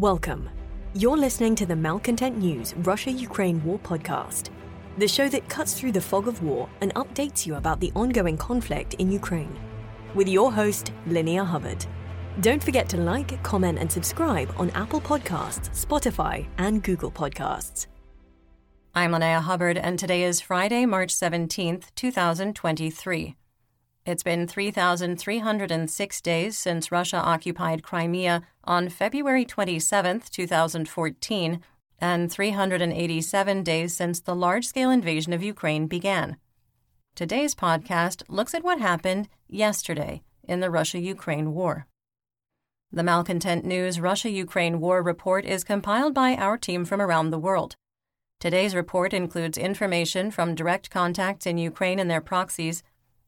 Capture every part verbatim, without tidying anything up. Welcome. You're listening to the Malcontent News Russia-Ukraine War Podcast, the show that cuts through the fog of war and updates you about the ongoing conflict in Ukraine, with your host, Linnea Hubbard. Don't forget to like, comment, and subscribe on Apple Podcasts, Spotify, and Google Podcasts. I'm Linnea Hubbard, and today is Friday, March seventeenth, twenty twenty-three. It's been three thousand three hundred six days since Russia occupied Crimea on February twenty-seventh, twenty fourteen, and three hundred eighty-seven days since the large-scale invasion of Ukraine began. Today's podcast looks at what happened yesterday in the Russia-Ukraine war. The Malcontent News Russia-Ukraine War Report is compiled by our team from around the world. Today's report includes information from direct contacts in Ukraine and their proxies,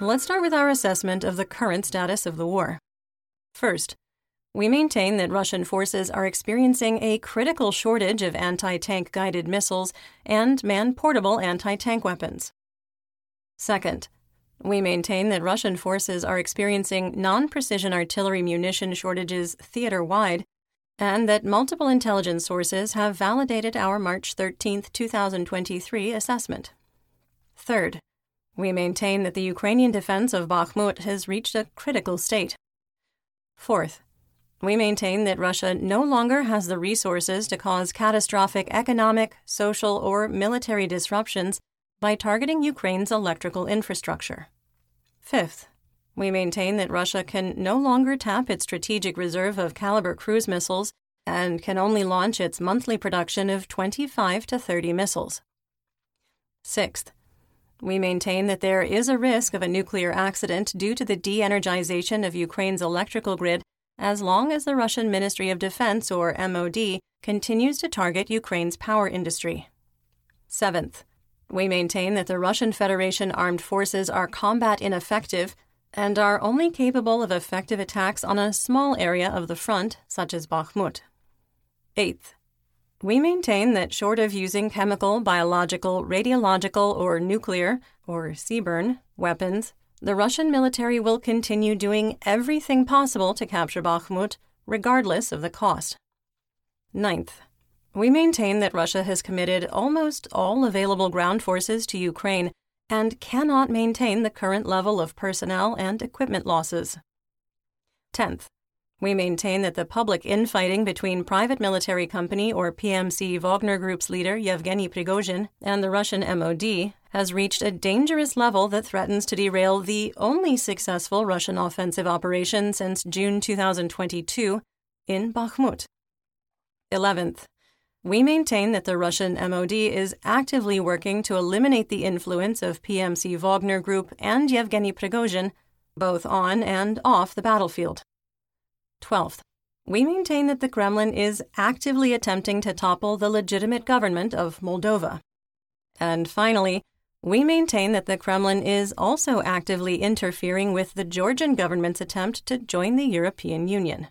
Let's start with our assessment of the current status of the war. First, we maintain that Russian forces are experiencing a critical shortage of anti-tank guided missiles and man-portable anti-tank weapons. Second, we maintain that Russian forces are experiencing non-precision artillery munition shortages theater-wide, and that multiple intelligence sources have validated our March thirteenth, twenty twenty-three assessment. Third, we maintain that the Ukrainian defense of Bakhmut has reached a critical state. Fourth, we maintain that Russia no longer has the resources to cause catastrophic economic, social, or military disruptions by targeting Ukraine's electrical infrastructure. Fifth, we maintain that Russia can no longer tap its strategic reserve of Kalibr cruise missiles and can only launch its monthly production of twenty-five to thirty missiles. Sixth, we maintain that there is a risk of a nuclear accident due to the de-energization of Ukraine's electrical grid as long as the Russian Ministry of Defense, or M O D, continues to target Ukraine's power industry. Seventh, we maintain that the Russian Federation Armed Forces are combat ineffective and are only capable of effective attacks on a small area of the front, such as Bakhmut. Eighth, we maintain that short of using chemical, biological, radiological, or nuclear, or C B R N, weapons, the Russian military will continue doing everything possible to capture Bakhmut, regardless of the cost. Ninth, we maintain that Russia has committed almost all available ground forces to Ukraine and cannot maintain the current level of personnel and equipment losses. Tenth, we maintain that the public infighting between private military company, or P M C, Wagner Group's leader Yevgeny Prigozhin and the Russian M O D has reached a dangerous level that threatens to derail the only successful Russian offensive operation since June twenty twenty-two in Bakhmut. Eleventh, we maintain that the Russian M O D is actively working to eliminate the influence of P M C Wagner Group and Yevgeny Prigozhin, both on and off the battlefield. twelfth, we maintain that the Kremlin is actively attempting to topple the legitimate government of Moldova. And finally, we maintain that the Kremlin is also actively interfering with the Georgian government's attempt to join the European Union.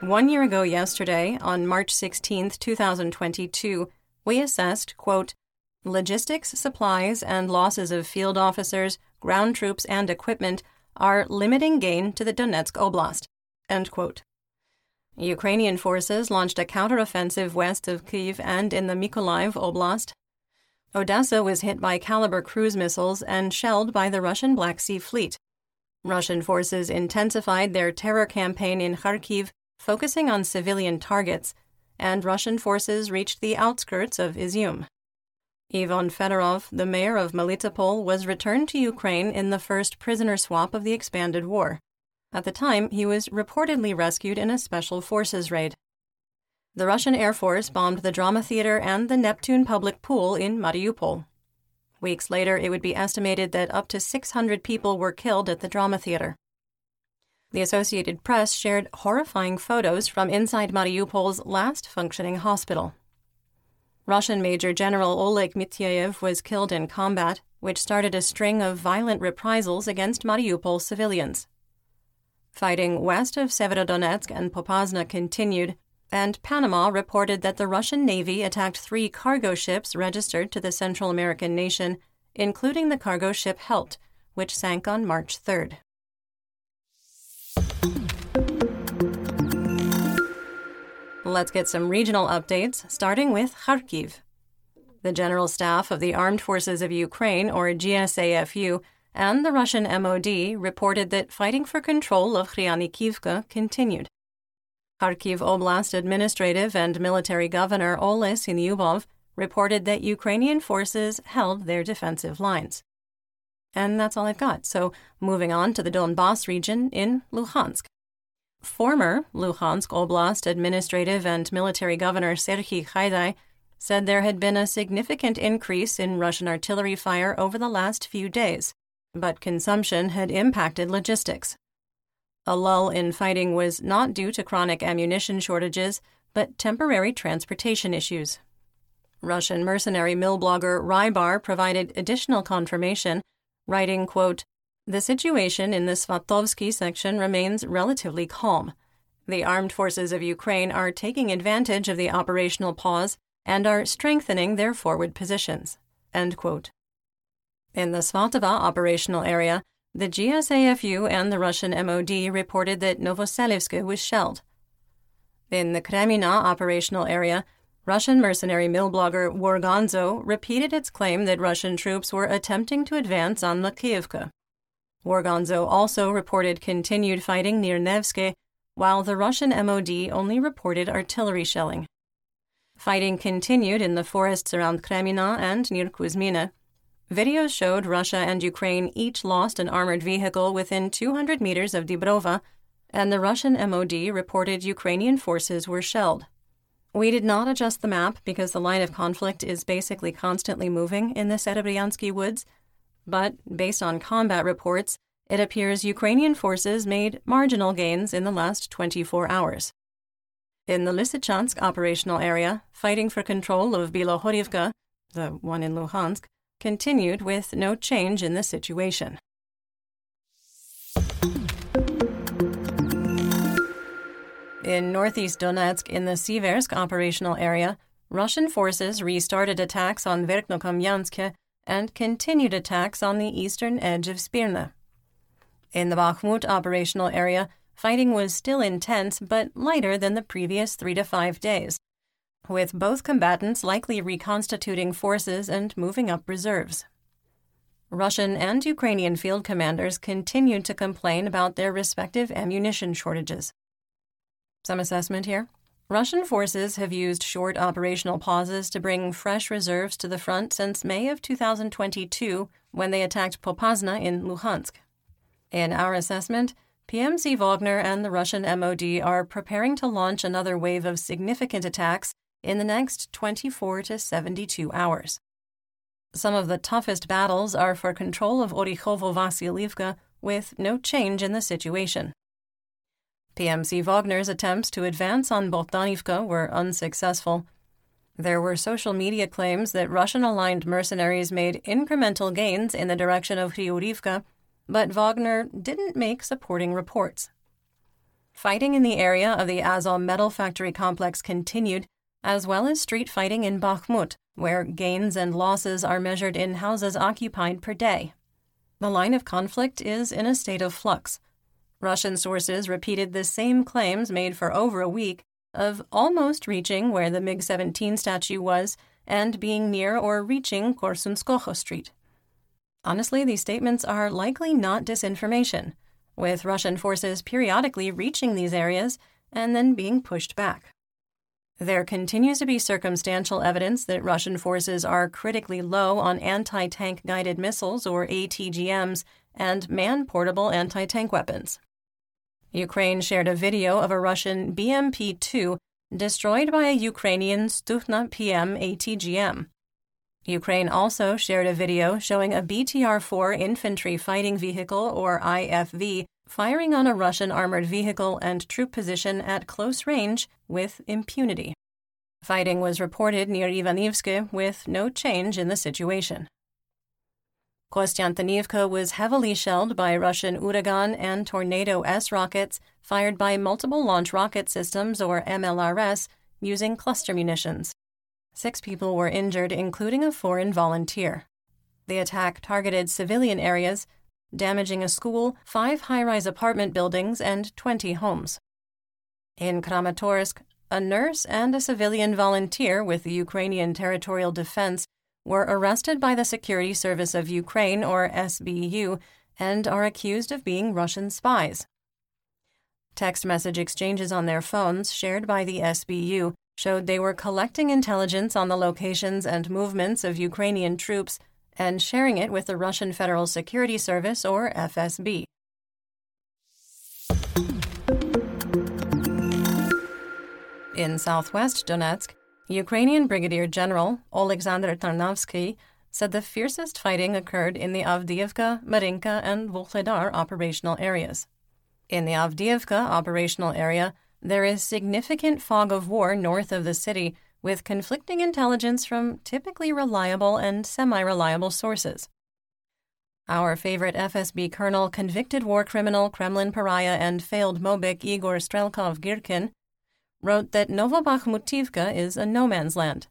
One year ago yesterday, on March sixteenth, twenty twenty-two, we assessed, quote, logistics, supplies, and losses of field officers, ground troops, and equipment are limiting gain to the Donetsk Oblast, end quote. Ukrainian forces launched a counteroffensive west of Kyiv and in the Mykolaiv Oblast. Odessa was hit by Kalibr cruise missiles and shelled by the Russian Black Sea Fleet. Russian forces intensified their terror campaign in Kharkiv, focusing on civilian targets, and Russian forces reached the outskirts of Izum. Ivan Fedorov, the mayor of Melitopol, was returned to Ukraine in the first prisoner swap of the expanded war. At the time, he was reportedly rescued in a special forces raid. The Russian Air Force bombed the drama theater and the Neptune public pool in Mariupol. Weeks later, it would be estimated that up to six hundred people were killed at the drama theater. The Associated Press shared horrifying photos from inside Mariupol's last functioning hospital. Russian Major General Oleg Mityaev was killed in combat, which started a string of violent reprisals against Mariupol civilians. Fighting west of Severodonetsk and Popasna continued, and Panama reported that the Russian Navy attacked three cargo ships registered to the Central American nation, including the cargo ship Helt, which sank on March third. Let's get some regional updates, starting with Kharkiv. The General Staff of the Armed Forces of Ukraine, or G S A F U, and the Russian M O D reported that fighting for control of Khryani-Kivka continued. Kharkiv Oblast Administrative and Military Governor Oleh Syniavov reported that Ukrainian forces held their defensive lines. And that's all I've got, so moving on to the Donbas region in Luhansk. Former Luhansk Oblast Administrative and Military Governor Serhii Khayday said there had been a significant increase in Russian artillery fire over the last few days, but consumption had impacted logistics. A lull in fighting was not due to chronic ammunition shortages, but temporary transportation issues. Russian mercenary mill blogger Rybar provided additional confirmation, writing, quote, "The situation in the Svatovsky section remains relatively calm. The armed forces of Ukraine are taking advantage of the operational pause and are strengthening their forward positions," end quote. In the Svatova operational area, the G S A F U and the Russian M O D reported that Novoselivsk was shelled. In the Kremina operational area, Russian mercenary mill blogger Wargonzo repeated its claim that Russian troops were attempting to advance on Makiivka. Wargonzo also reported continued fighting near Nevsky, while the Russian M O D only reported artillery shelling. Fighting continued in the forests around Kremina and near Kuzmina. Videos showed Russia and Ukraine each lost an armored vehicle within two hundred meters of Dibrova, and the Russian M O D reported Ukrainian forces were shelled. We did not adjust the map because the line of conflict is basically constantly moving in the Serebryansky woods, but based on combat reports, it appears Ukrainian forces made marginal gains in the last twenty-four hours. In the Lysychansk operational area, fighting for control of Bilohorivka, the one in Luhansk, continued with no change in the situation. In northeast Donetsk, in the Siversk operational area, Russian forces restarted attacks on Verknokamyansk and continued attacks on the eastern edge of Smyrna. In the Bakhmut operational area, fighting was still intense but lighter than the previous three to five days, with both combatants likely reconstituting forces and moving up reserves. Russian and Ukrainian field commanders continued to complain about their respective ammunition shortages. Some assessment here. Russian forces have used short operational pauses to bring fresh reserves to the front since May of two thousand twenty-two, when they attacked Popasna in Luhansk. In our assessment, P M C Wagner and the Russian M O D are preparing to launch another wave of significant attacks in the next twenty-four to seventy-two hours. Some of the toughest battles are for control of Orekhovo-Vasilivka, with no change in the situation. P M C Wagner's attempts to advance on Bogdanivka were unsuccessful. There were social media claims that Russian-aligned mercenaries made incremental gains in the direction of Kryurivka, but Wagner didn't make supporting reports. Fighting in the area of the Azov metal factory complex continued, as well as street fighting in Bakhmut, where gains and losses are measured in houses occupied per day. The line of conflict is in a state of flux. Russian sources repeated the same claims made for over a week of almost reaching where the MiG seventeen statue was and being near or reaching Korsunskoho Street. Honestly, these statements are likely not disinformation, with Russian forces periodically reaching these areas and then being pushed back. There continues to be circumstantial evidence that Russian forces are critically low on anti-tank guided missiles, or A T G Ms, and man-portable anti-tank weapons. Ukraine shared a video of a Russian B M P two destroyed by a Ukrainian Stukhna P M A T G M. Ukraine also shared a video showing a B T R four infantry fighting vehicle, or I F V, firing on a Russian armored vehicle and troop position at close range with impunity. Fighting was reported near Ivanivske with no change in the situation. Kostyantynivka was heavily shelled by Russian Uragan and Tornado S rockets fired by Multiple Launch Rocket Systems, or M L R S, using cluster munitions. Six people were injured, including a foreign volunteer. The attack targeted civilian areas, damaging a school, five high-rise apartment buildings, and twenty homes. In Kramatorsk, a nurse and a civilian volunteer with the Ukrainian Territorial Defense were arrested by the Security Service of Ukraine, or S B U, and are accused of being Russian spies. Text message exchanges on their phones, shared by the S B U, showed they were collecting intelligence on the locations and movements of Ukrainian troops and sharing it with the Russian Federal Security Service, or F S B. In southwest Donetsk, Ukrainian Brigadier General Oleksandr Tarnavsky said the fiercest fighting occurred in the Avdiivka, Marinka, and Vuhledar operational areas. In the Avdiivka operational area, there is significant fog of war north of the city, with conflicting intelligence from typically reliable and semi-reliable sources. Our favorite F S B colonel, convicted war criminal, Kremlin pariah, and failed Mobik Igor Strelkov-Girkin wrote that Novobakhmutivka is a no-man's land,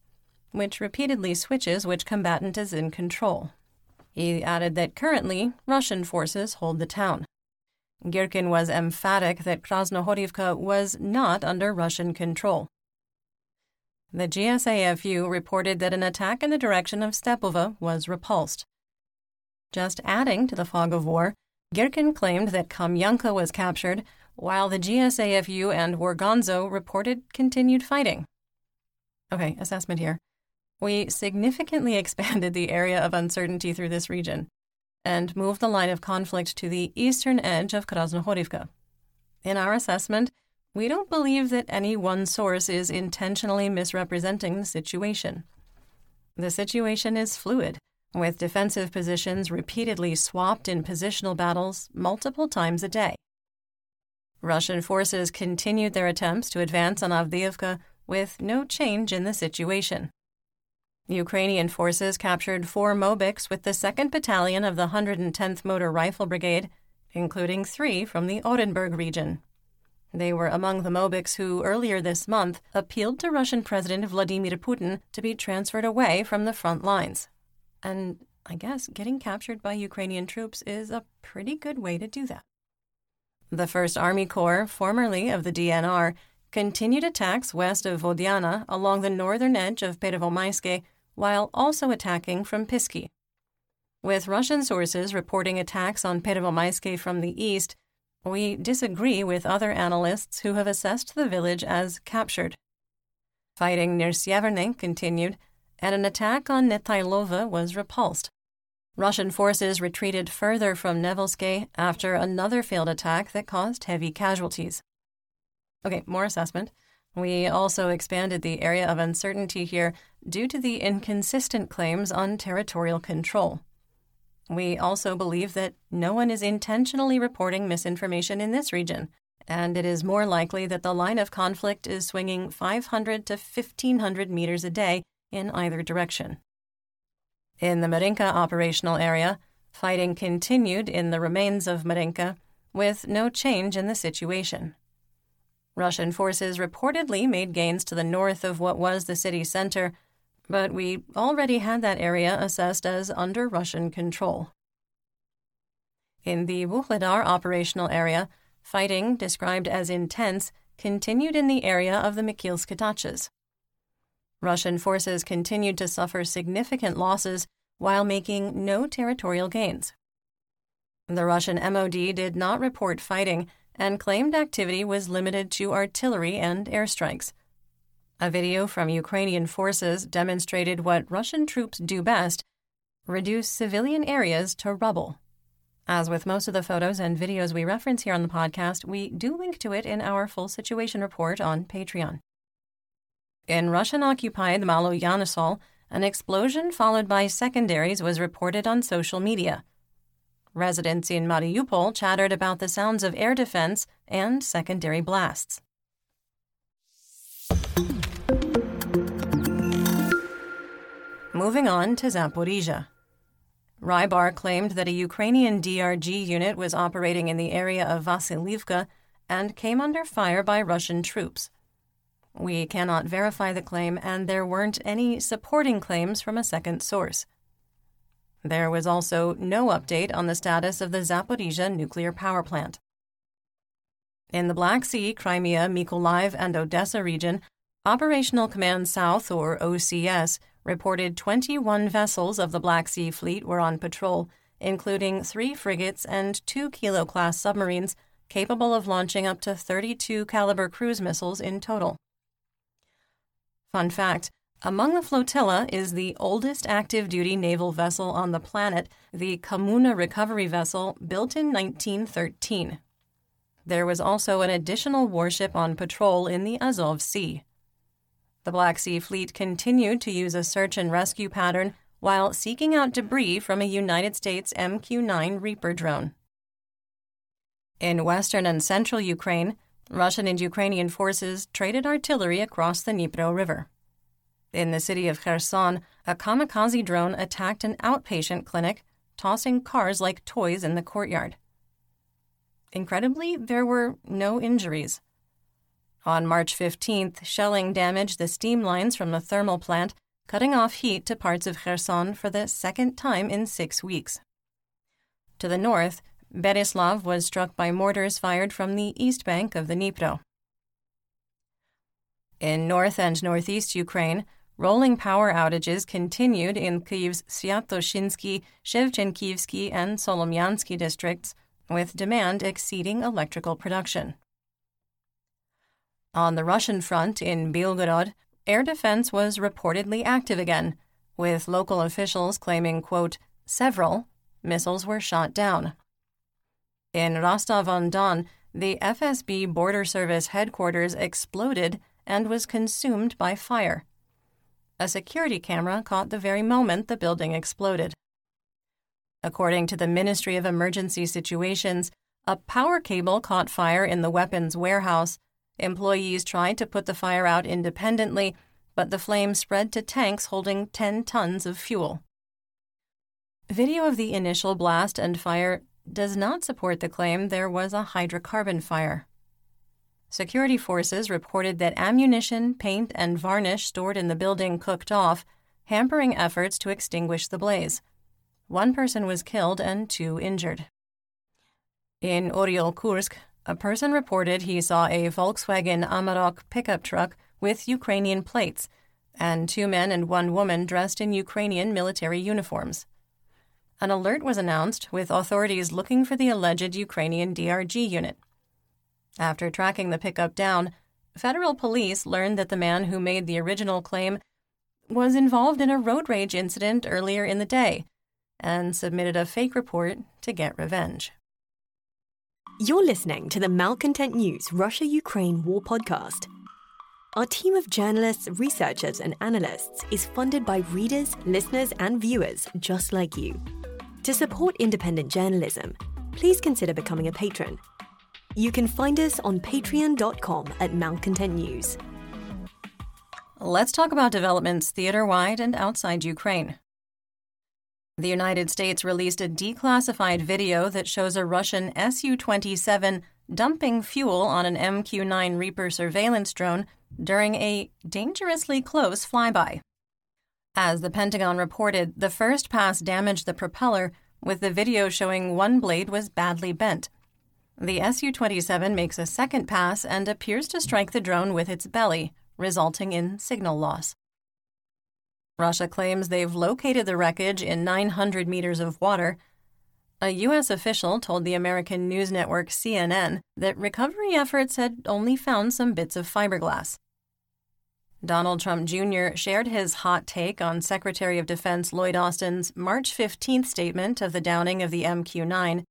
which repeatedly switches which combatant is in control. He added that currently, Russian forces hold the town. Girkin was emphatic that Krasnohorivka was not under Russian control. The G S A F U reported that an attack in the direction of Stepova was repulsed. Just adding to the fog of war, Girkin claimed that Kamyanka was captured, while the G S A F U and Wargonzo reported continued fighting. Okay, assessment here. We significantly expanded the area of uncertainty through this region and moved the line of conflict to the eastern edge of Krasnohorivka. In our assessment, we don't believe that any one source is intentionally misrepresenting the situation. The situation is fluid, with defensive positions repeatedly swapped in positional battles multiple times a day. Russian forces continued their attempts to advance on Avdiivka with no change in the situation. Ukrainian forces captured four Mobiks with the second Battalion of the one hundred tenth Motor Rifle Brigade, including three from the Orenburg region. They were among the Mobiks who, earlier this month, appealed to Russian President Vladimir Putin to be transferred away from the front lines. And I guess getting captured by Ukrainian troops is a pretty good way to do that. The first Army Corps, formerly of the D N R, continued attacks west of Vodiana along the northern edge of Perevomaiske, while also attacking from Pisky. With Russian sources reporting attacks on Perevomaiske from the east, we disagree with other analysts who have assessed the village as captured. Fighting near Syeverny continued, and an attack on Netailova was repulsed. Russian forces retreated further from Nevelske after another failed attack that caused heavy casualties. Okay, more assessment. We also expanded the area of uncertainty here due to the inconsistent claims on territorial control. We also believe that no one is intentionally reporting misinformation in this region, and it is more likely that the line of conflict is swinging five hundred to fifteen hundred meters a day in either direction. In the Marinka operational area, fighting continued in the remains of Marinka, with no change in the situation. Russian forces reportedly made gains to the north of what was the city center, but we already had that area assessed as under Russian control. In the Vuhledar operational area, fighting, described as intense, continued in the area of the Mikilske Dachas. Russian forces continued to suffer significant losses while making no territorial gains. The Russian M O D did not report fighting and claimed activity was limited to artillery and airstrikes. A video from Ukrainian forces demonstrated what Russian troops do best: reduce civilian areas to rubble. As with most of the photos and videos we reference here on the podcast, we do link to it in our full situation report on Patreon. In Russian-occupied Maloyanosol, An explosion followed by secondaries was reported on social media. Residents in Mariupol chattered about the sounds of air defense and secondary blasts. Moving on to Zaporizhia. Rybar claimed that a Ukrainian D R G unit was operating in the area of Vasilivka and came under fire by Russian troops. We cannot verify the claim, and there weren't any supporting claims from a second source. There was also no update on the status of the Zaporizhia nuclear power plant. In the Black Sea, Crimea, Mykolaiv, and Odessa region, Operational Command South, or O C S, reported twenty-one vessels of the Black Sea Fleet were on patrol, including three frigates and two Kilo-class submarines capable of launching up to thirty-two Kalibr cruise missiles in total. Fun fact, among the flotilla is the oldest active-duty naval vessel on the planet, the Kamuna recovery vessel, built in nineteen thirteen. There was also an additional warship on patrol in the Azov Sea. The Black Sea Fleet continued to use a search and rescue pattern while seeking out debris from a United States M Q nine Reaper drone. In western and central Ukraine, Russian and Ukrainian forces traded artillery across the Dnipro River. In the city of Kherson, a kamikaze drone attacked an outpatient clinic, tossing cars like toys in the courtyard. Incredibly, there were no injuries. On March fifteenth, shelling damaged the steam lines from the thermal plant, cutting off heat to parts of Kherson for the second time in six weeks. To the north, Bereslav was struck by mortars fired from the east bank of the Dnipro. In north and northeast Ukraine, rolling power outages continued in Kyiv's Svyatoshinsky, Shevchenkivsky, and Solomyansky districts, with demand exceeding electrical production. On the Russian front in Belgorod, air defense was reportedly active again, with local officials claiming, quote, several missiles were shot down. In Rostov-on-Don, the F S B Border Service headquarters exploded and was consumed by fire. A security camera caught the very moment the building exploded. According to the Ministry of Emergency Situations, a power cable caught fire in the weapons warehouse. Employees tried to put the fire out independently, but the flame spread to tanks holding ten tons of fuel. Video of the initial blast and fire does not support the claim there was a hydrocarbon fire. Security forces reported that ammunition, paint, and varnish stored in the building cooked off, hampering efforts to extinguish the blaze. One person was killed and two injured. In Oryol-Kursk, a person reported he saw a Volkswagen Amarok pickup truck with Ukrainian plates and two men and one woman dressed in Ukrainian military uniforms. An alert was announced, with authorities looking for the alleged Ukrainian D R G unit. After tracking the pickup down, federal police learned that the man who made the original claim was involved in a road rage incident earlier in the day, and submitted a fake report to get revenge. You're listening to the Malcontent News Russia-Ukraine War Podcast. Our team of journalists, researchers, and analysts is funded by readers, listeners, and viewers just like you. To support independent journalism, please consider becoming a patron. You can find us on patreon dot com at Malcontent News. Let's talk about developments theater-wide and outside Ukraine. The United States released a declassified video that shows a Russian S U twenty-seven dumping fuel on an M Q nine Reaper surveillance drone during a dangerously close flyby. As the Pentagon reported, the first pass damaged the propeller, with the video showing one blade was badly bent. The S U twenty-seven makes a second pass and appears to strike the drone with its belly, resulting in signal loss. Russia claims they've located the wreckage in nine hundred meters of water. A U S official told the American news network C N N that recovery efforts had only found some bits of fiberglass. Donald Trump Junior shared his hot take on Secretary of Defense Lloyd Austin's March fifteenth statement of the downing of the M Q nine,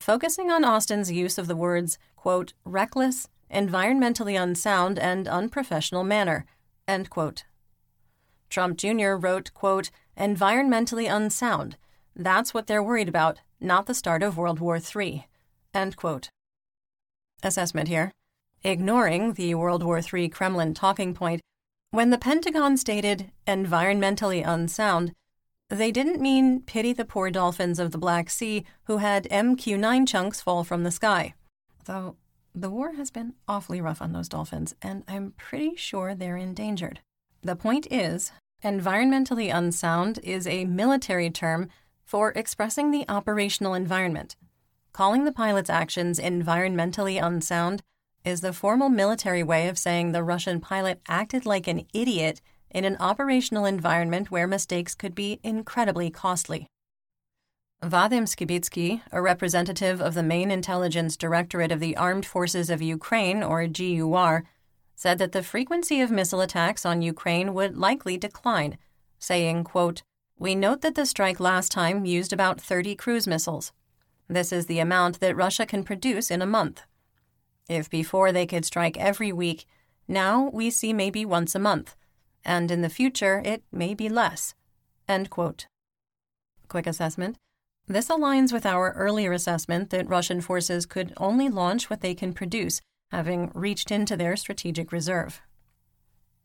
focusing on Austin's use of the words, quote, reckless, environmentally unsound, and unprofessional manner, end quote. Trump Junior wrote, quote, environmentally unsound. That's what they're worried about, not the start of World War Three, end quote. Assessment here. Ignoring the World War Three Kremlin talking point, when the Pentagon stated environmentally unsound, they didn't mean pity the poor dolphins of the Black Sea who had M Q nine chunks fall from the sky. Though the war has been awfully rough on those dolphins, and I'm pretty sure they're endangered. The point is, environmentally unsound is a military term for expressing the operational environment. Calling the pilot's actions environmentally unsound is the formal military way of saying the Russian pilot acted like an idiot in an operational environment where mistakes could be incredibly costly. Vadim Skibitsky, a representative of the main intelligence directorate of the Armed Forces of Ukraine, or G U R, said that the frequency of missile attacks on Ukraine would likely decline, saying, quote, we note that the strike last time used about thirty cruise missiles. This is the amount that Russia can produce in a month. If before they could strike every week, now we see maybe once a month. And in the future, it may be less, end quote. Quick assessment. This aligns with our earlier assessment that Russian forces could only launch what they can produce, having reached into their strategic reserve.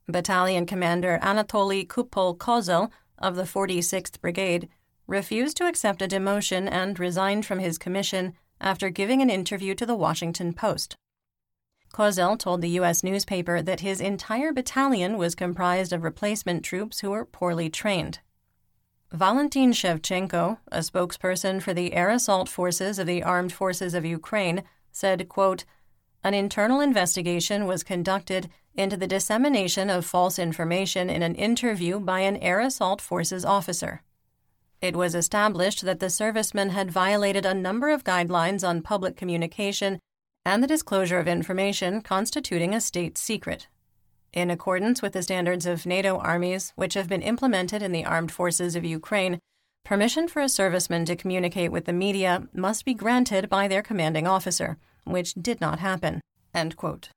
Battalion Commander Anatoly Kupol-Kozel of the forty-sixth Brigade refused to accept a demotion and resigned from his commission after giving an interview to the Washington Post. Kozel told the U S newspaper that his entire battalion was comprised of replacement troops who were poorly trained. Valentin Shevchenko, a spokesperson for the Air Assault Forces of the Armed Forces of Ukraine, said, quote, an internal investigation was conducted into the dissemination of false information in an interview by an Air Assault Forces officer. It was established that the serviceman had violated a number of guidelines on public communication and the disclosure of information constituting a state secret. In accordance with the standards of NATO armies, which have been implemented in the Armed Forces of Ukraine, permission for a serviceman to communicate with the media must be granted by their commanding officer, which did not happen, end quote.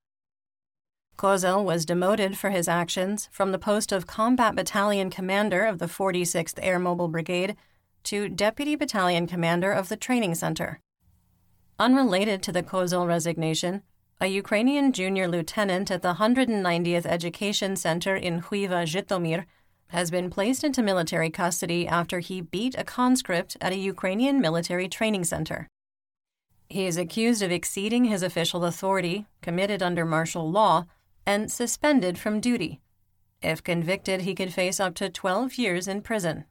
Kozel was demoted for his actions from the post of Combat Battalion Commander of the forty-sixth Air Mobile Brigade to Deputy Battalion Commander of the Training Center. Unrelated to the Kozel resignation, a Ukrainian junior lieutenant at the one hundred ninetieth Education Center in Huiva, Zhytomyr, has been placed into military custody after he beat a conscript at a Ukrainian military training center. He is accused of exceeding his official authority, committed under martial law, and suspended from duty. If convicted, he could face up to twelve years in prison.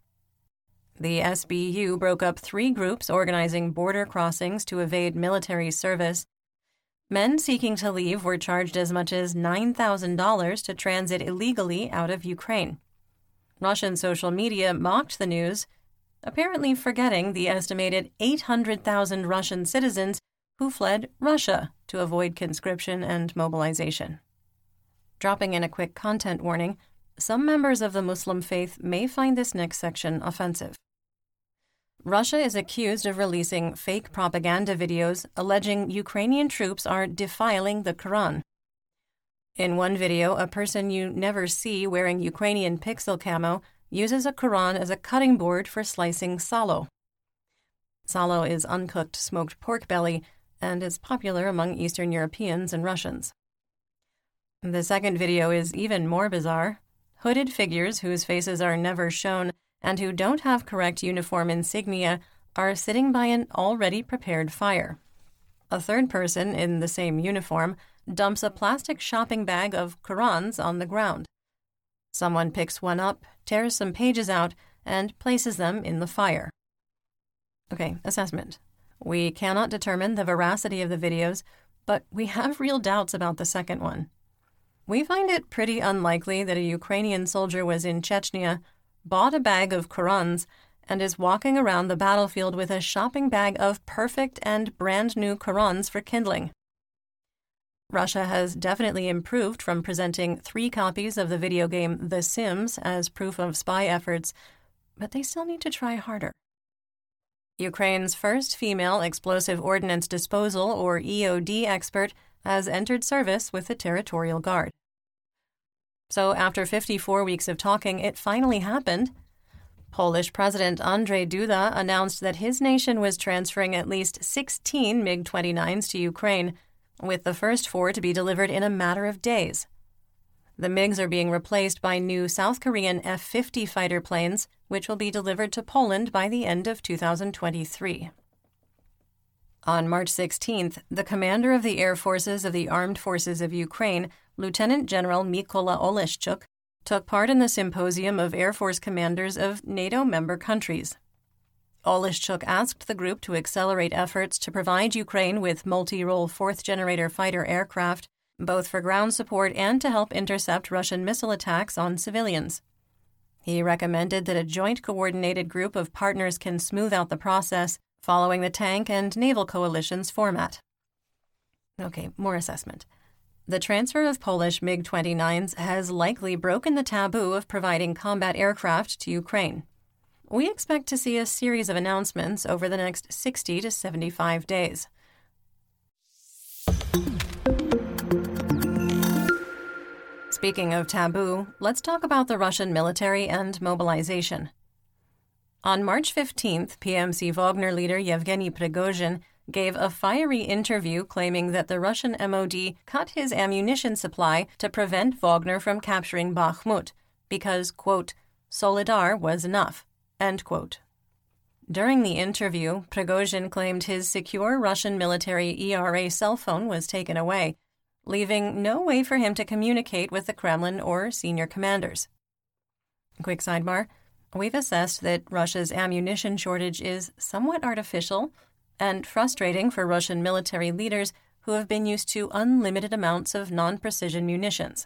The S B U broke up three groups organizing border crossings to evade military service. Men seeking to leave were charged as much as nine thousand dollars to transit illegally out of Ukraine. Russian social media mocked the news, apparently forgetting the estimated eight hundred thousand Russian citizens who fled Russia to avoid conscription and mobilization. Dropping in a quick content warning, some members of the Muslim faith may find this next section offensive. Russia is accused of releasing fake propaganda videos alleging Ukrainian troops are defiling the Quran. In one video, a person you never see wearing Ukrainian pixel camo uses a Quran as a cutting board for slicing salo. Salo is uncooked smoked pork belly and is popular among Eastern Europeans and Russians. The second video is even more bizarre. Hooded figures whose faces are never shown and who don't have correct uniform insignia are sitting by an already prepared fire. A third person in the same uniform dumps a plastic shopping bag of Qurans on the ground. Someone picks one up, tears some pages out, and places them in the fire. Okay, assessment. We cannot determine the veracity of the videos, but we have real doubts about the second one. We find it pretty unlikely that a Ukrainian soldier was in Chechnya, bought a bag of Qurans, and is walking around the battlefield with a shopping bag of perfect and brand new Qurans for kindling. Russia has definitely improved from presenting three copies of the video game The Sims as proof of spy efforts, but they still need to try harder. Ukraine's first female explosive ordnance disposal, or E O D, expert has entered service with the Territorial Guard. So after fifty-four weeks of talking, it finally happened. Polish President Andrzej Duda announced that his nation was transferring at least sixteen MiG twenty-nines to Ukraine, with the first four to be delivered in a matter of days. The MiGs are being replaced by new South Korean F fifty fighter planes, which will be delivered to Poland by the end of two thousand twenty-three. On March sixteenth, the commander of the Air Forces of the Armed Forces of Ukraine, Lieutenant General Mykola Oleshchuk, took part in the Symposium of Air Force Commanders of NATO member countries. Oleshchuk asked the group to accelerate efforts to provide Ukraine with multi-role fourth-generator fighter aircraft, both for ground support and to help intercept Russian missile attacks on civilians. He recommended that a joint coordinated group of partners can smooth out the process, following the tank and naval coalition's format. Okay, more assessment. The transfer of Polish MiG twenty-nines has likely broken the taboo of providing combat aircraft to Ukraine. We expect to see a series of announcements over the next sixty to seventy-five days. Speaking of taboo, let's talk about the Russian military and mobilization. On March fifteenth, P M C Wagner leader Yevgeny Prigozhin gave a fiery interview claiming that the Russian M O D cut his ammunition supply to prevent Wagner from capturing Bakhmut because, quote, Solidar was enough, end quote. During the interview, Prigozhin claimed his secure Russian military E R A cell phone was taken away, leaving no way for him to communicate with the Kremlin or senior commanders. Quick sidebar. We've assessed that Russia's ammunition shortage is somewhat artificial and frustrating for Russian military leaders who have been used to unlimited amounts of non-precision munitions.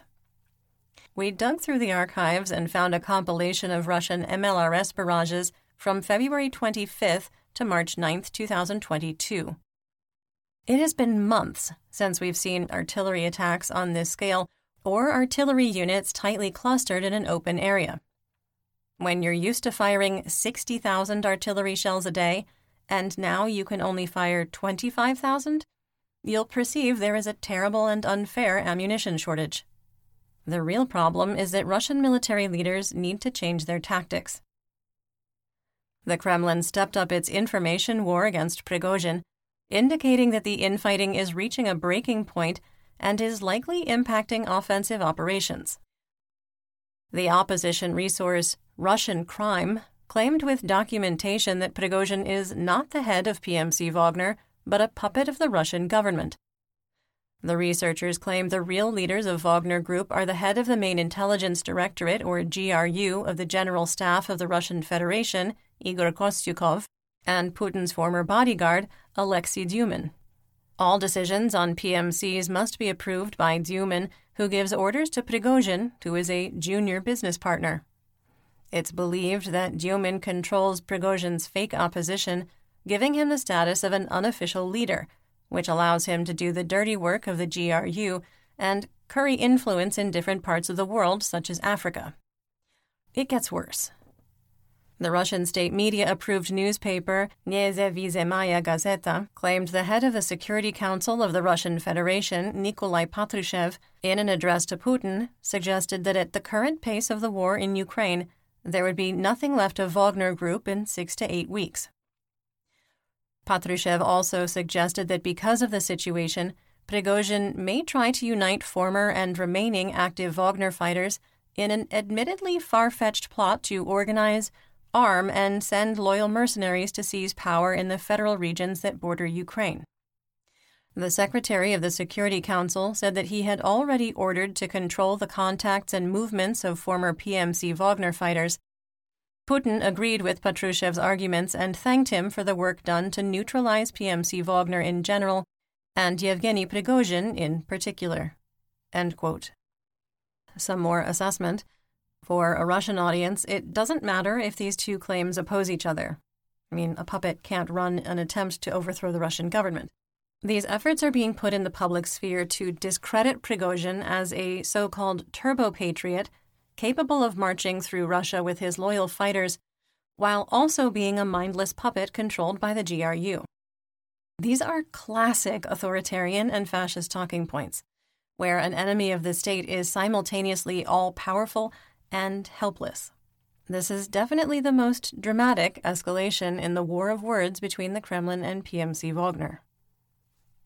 We dug through the archives and found a compilation of Russian M L R S barrages from February twenty-fifth to March ninth, twenty twenty-two. It has been months since we've seen artillery attacks on this scale or artillery units tightly clustered in an open area. When you're used to firing sixty thousand artillery shells a day, and now you can only fire twenty-five thousand, you'll perceive there is a terrible and unfair ammunition shortage. The real problem is that Russian military leaders need to change their tactics. The Kremlin stepped up its information war against Prigozhin, indicating that the infighting is reaching a breaking point and is likely impacting offensive operations. The opposition resource Russian Crime claimed with documentation that Prigozhin is not the head of P M C Wagner, but a puppet of the Russian government. The researchers claim the real leaders of Wagner Group are the head of the Main Intelligence Directorate, or G R U, of the General Staff of the Russian Federation, Igor Kostyukov, and Putin's former bodyguard, Alexei Dumin. All decisions on P M Cs must be approved by Dumin, who gives orders to Prigozhin, who is a junior business partner. It's believed that Dumin controls Prigozhin's fake opposition, giving him the status of an unofficial leader, which allows him to do the dirty work of the G R U and curry influence in different parts of the world, such as Africa. It gets worse. The Russian state media-approved newspaper Nezavizhemaya Gazeta claimed the head of the Security Council of the Russian Federation, Nikolai Patrushev, in an address to Putin, suggested that at the current pace of the war in Ukraine, there would be nothing left of Wagner Group in six to eight weeks. Patrushev also suggested that because of the situation, Prigozhin may try to unite former and remaining active Wagner fighters in an admittedly far-fetched plot to organize, arm, and send loyal mercenaries to seize power in the federal regions that border Ukraine. The Secretary of the Security Council said that he had already ordered to control the contacts and movements of former P M C Wagner fighters. Putin agreed with Patrushev's arguments and thanked him for the work done to neutralize P M C Wagner in general and Yevgeny Prigozhin in particular. End quote. Some more assessment. For a Russian audience, it doesn't matter if these two claims oppose each other. I mean, a puppet can't run an attempt to overthrow the Russian government. These efforts are being put in the public sphere to discredit Prigozhin as a so-called turbo-patriot capable of marching through Russia with his loyal fighters, while also being a mindless puppet controlled by the G R U. These are classic authoritarian and fascist talking points. where an enemy of the state is simultaneously all-powerful and helpless. This is definitely the most dramatic escalation in the war of words between the Kremlin and P M C Wagner.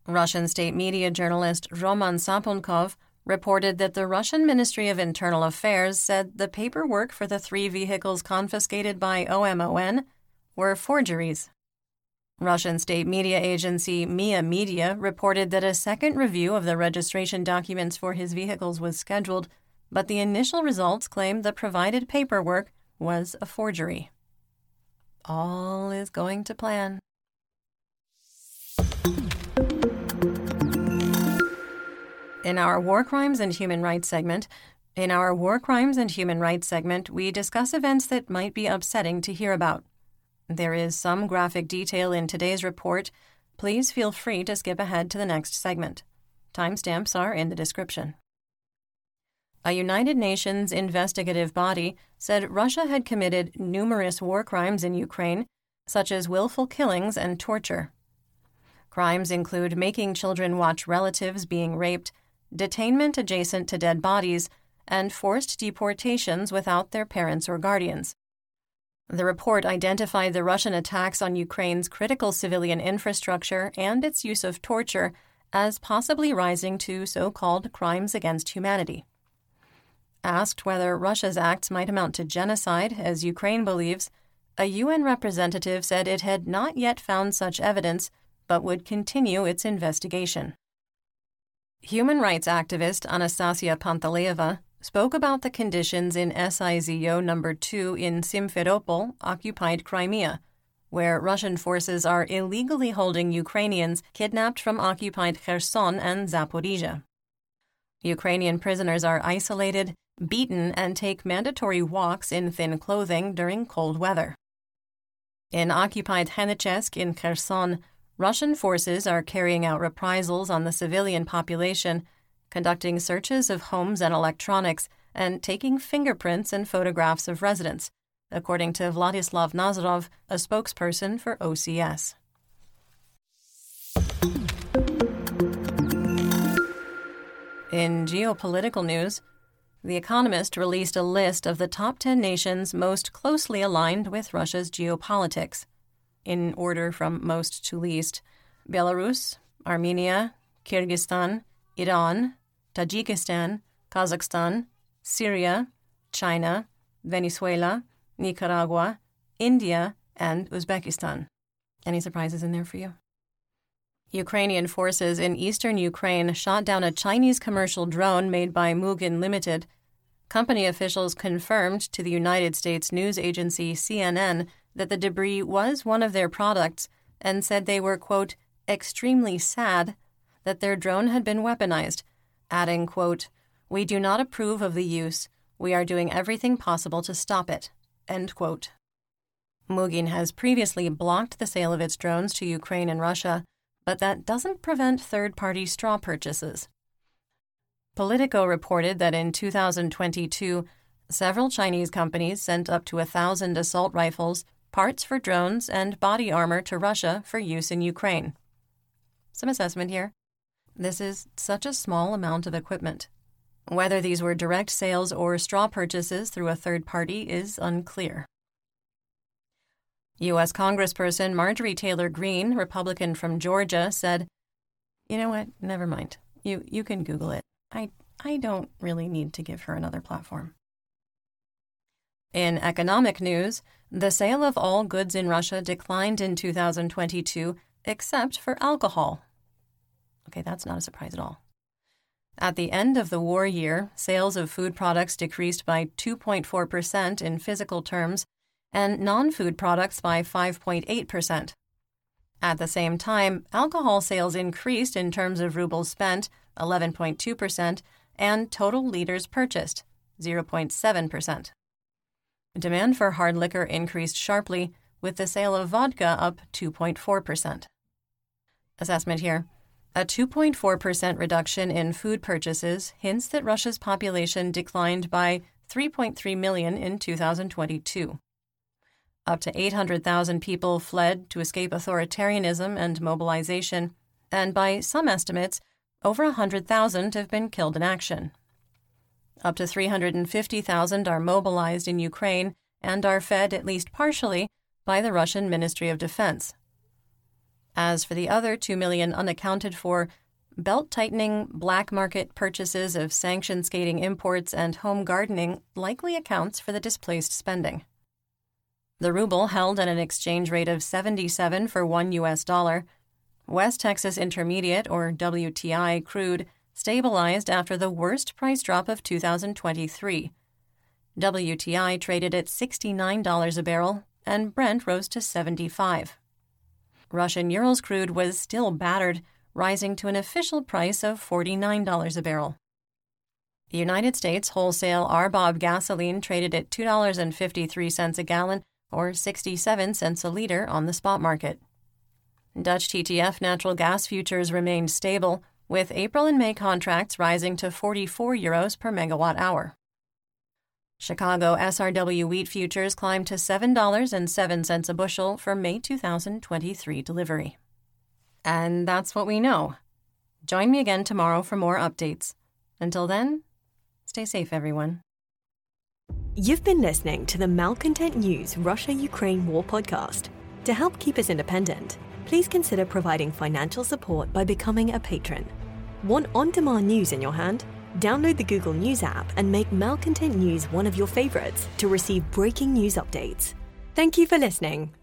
Russian state media journalist Roman Samponkov reported that the Russian Ministry of Internal Affairs said the paperwork for the three vehicles confiscated by O M O N were forgeries. Russian state media agency M I A Media reported that a second review of the registration documents for his vehicles was scheduled, but the initial results claimed the provided paperwork was a forgery. All is going to plan. In our War Crimes and Human Rights segment, in our War Crimes and Human Rights segment, we discuss events that might be upsetting to hear about. There is some graphic detail in today's report. Please feel free to skip ahead to the next segment. Timestamps are in the description. A United Nations investigative body said Russia had committed numerous war crimes in Ukraine, such as willful killings and torture. Crimes include making children watch relatives being raped, detainment adjacent to dead bodies, and forced deportations without their parents or guardians. The report identified the Russian attacks on Ukraine's critical civilian infrastructure and its use of torture as possibly rising to so-called crimes against humanity. Asked whether Russia's acts might amount to genocide, as Ukraine believes, a U N representative said it had not yet found such evidence but would continue its investigation. Human rights activist Anastasia Pantaleeva spoke about the conditions in S I Z O number two in Simferopol, occupied Crimea, where Russian forces are illegally holding Ukrainians kidnapped from occupied Kherson and Zaporizhia. Ukrainian prisoners are isolated, beaten, and take mandatory walks in thin clothing during cold weather. In occupied Henichesk in Kherson, Russian forces are carrying out reprisals on the civilian population, conducting searches of homes and electronics, and taking fingerprints and photographs of residents, according to Vladislav Nazarov, a spokesperson for O C S. In geopolitical news, The Economist released a list of the top ten nations most closely aligned with Russia's geopolitics, in order from most to least: Belarus, Armenia, Kyrgyzstan, Iran, Tajikistan, Kazakhstan, Syria, China, Venezuela, Nicaragua, India, and Uzbekistan. Any surprises in there for you? Ukrainian forces in eastern Ukraine shot down a Chinese commercial drone made by Mugen Limited. Company officials confirmed to the United States news agency C N N that the debris was one of their products and said they were, quote, extremely sad that their drone had been weaponized, adding, quote, we do not approve of the use. We are doing everything possible to stop it, end quote. Mugen has previously blocked the sale of its drones to Ukraine and Russia, but that doesn't prevent third-party straw purchases. Politico reported that in two thousand twenty-two, several Chinese companies sent up to one thousand assault rifles, parts for drones, and body armor to Russia for use in Ukraine. Some assessment here. This is such a small amount of equipment. Whether these were direct sales or straw purchases through a third party is unclear. U S Congressperson Marjorie Taylor Greene, Republican from Georgia, said, you know what, never mind. You you can Google it. I, I don't really need to give her another platform. In economic news, the sale of all goods in Russia declined in two thousand twenty-two, except for alcohol. Okay, that's not a surprise at all. At the end of the war year, sales of food products decreased by two point four percent in physical terms and non-food products by five point eight percent. At the same time, alcohol sales increased in terms of rubles spent, eleven point two percent, and total liters purchased, zero point seven percent. Demand for hard liquor increased sharply, with the sale of vodka up two point four percent. Assessment here. A two point four percent reduction in food purchases hints that Russia's population declined by three point three million in two thousand twenty-two. Up to eight hundred thousand people fled to escape authoritarianism and mobilization, and by some estimates, Over one hundred thousand have been killed in action. Up to three hundred fifty thousand are mobilized in Ukraine and are fed, at least partially, by the Russian Ministry of Defense. As for the other two million unaccounted-for belt-tightening, black market purchases of sanction-skating imports and home gardening likely accounts for the displaced spending. The ruble held at an exchange rate of seventy-seven for one U S dollar. West Texas Intermediate, or W T I, crude stabilized after the worst price drop of two thousand twenty-three. W T I traded at sixty-nine dollars a barrel, and Brent rose to seventy-five dollars. Russian Urals crude was still battered, rising to an official price of forty-nine dollars a barrel. The United States wholesale R B O B gasoline traded at two dollars and fifty-three cents a gallon, or sixty-seven cents a liter, on the spot market. Dutch T T F natural gas futures remained stable, with April and May contracts rising to forty-four euros per megawatt hour. Chicago S R W wheat futures climbed to seven dollars and seven cents a bushel for May two thousand twenty-three delivery. And that's what we know. Join me again tomorrow for more updates. Until then, stay safe, everyone. You've been listening to the Malcontent News Russia-Ukraine War Podcast. To help keep us independent, please consider providing financial support by becoming a patron. Want on-demand news in your hand? Download the Google News app and make Malcontent News one of your favorites to receive breaking news updates. Thank you for listening.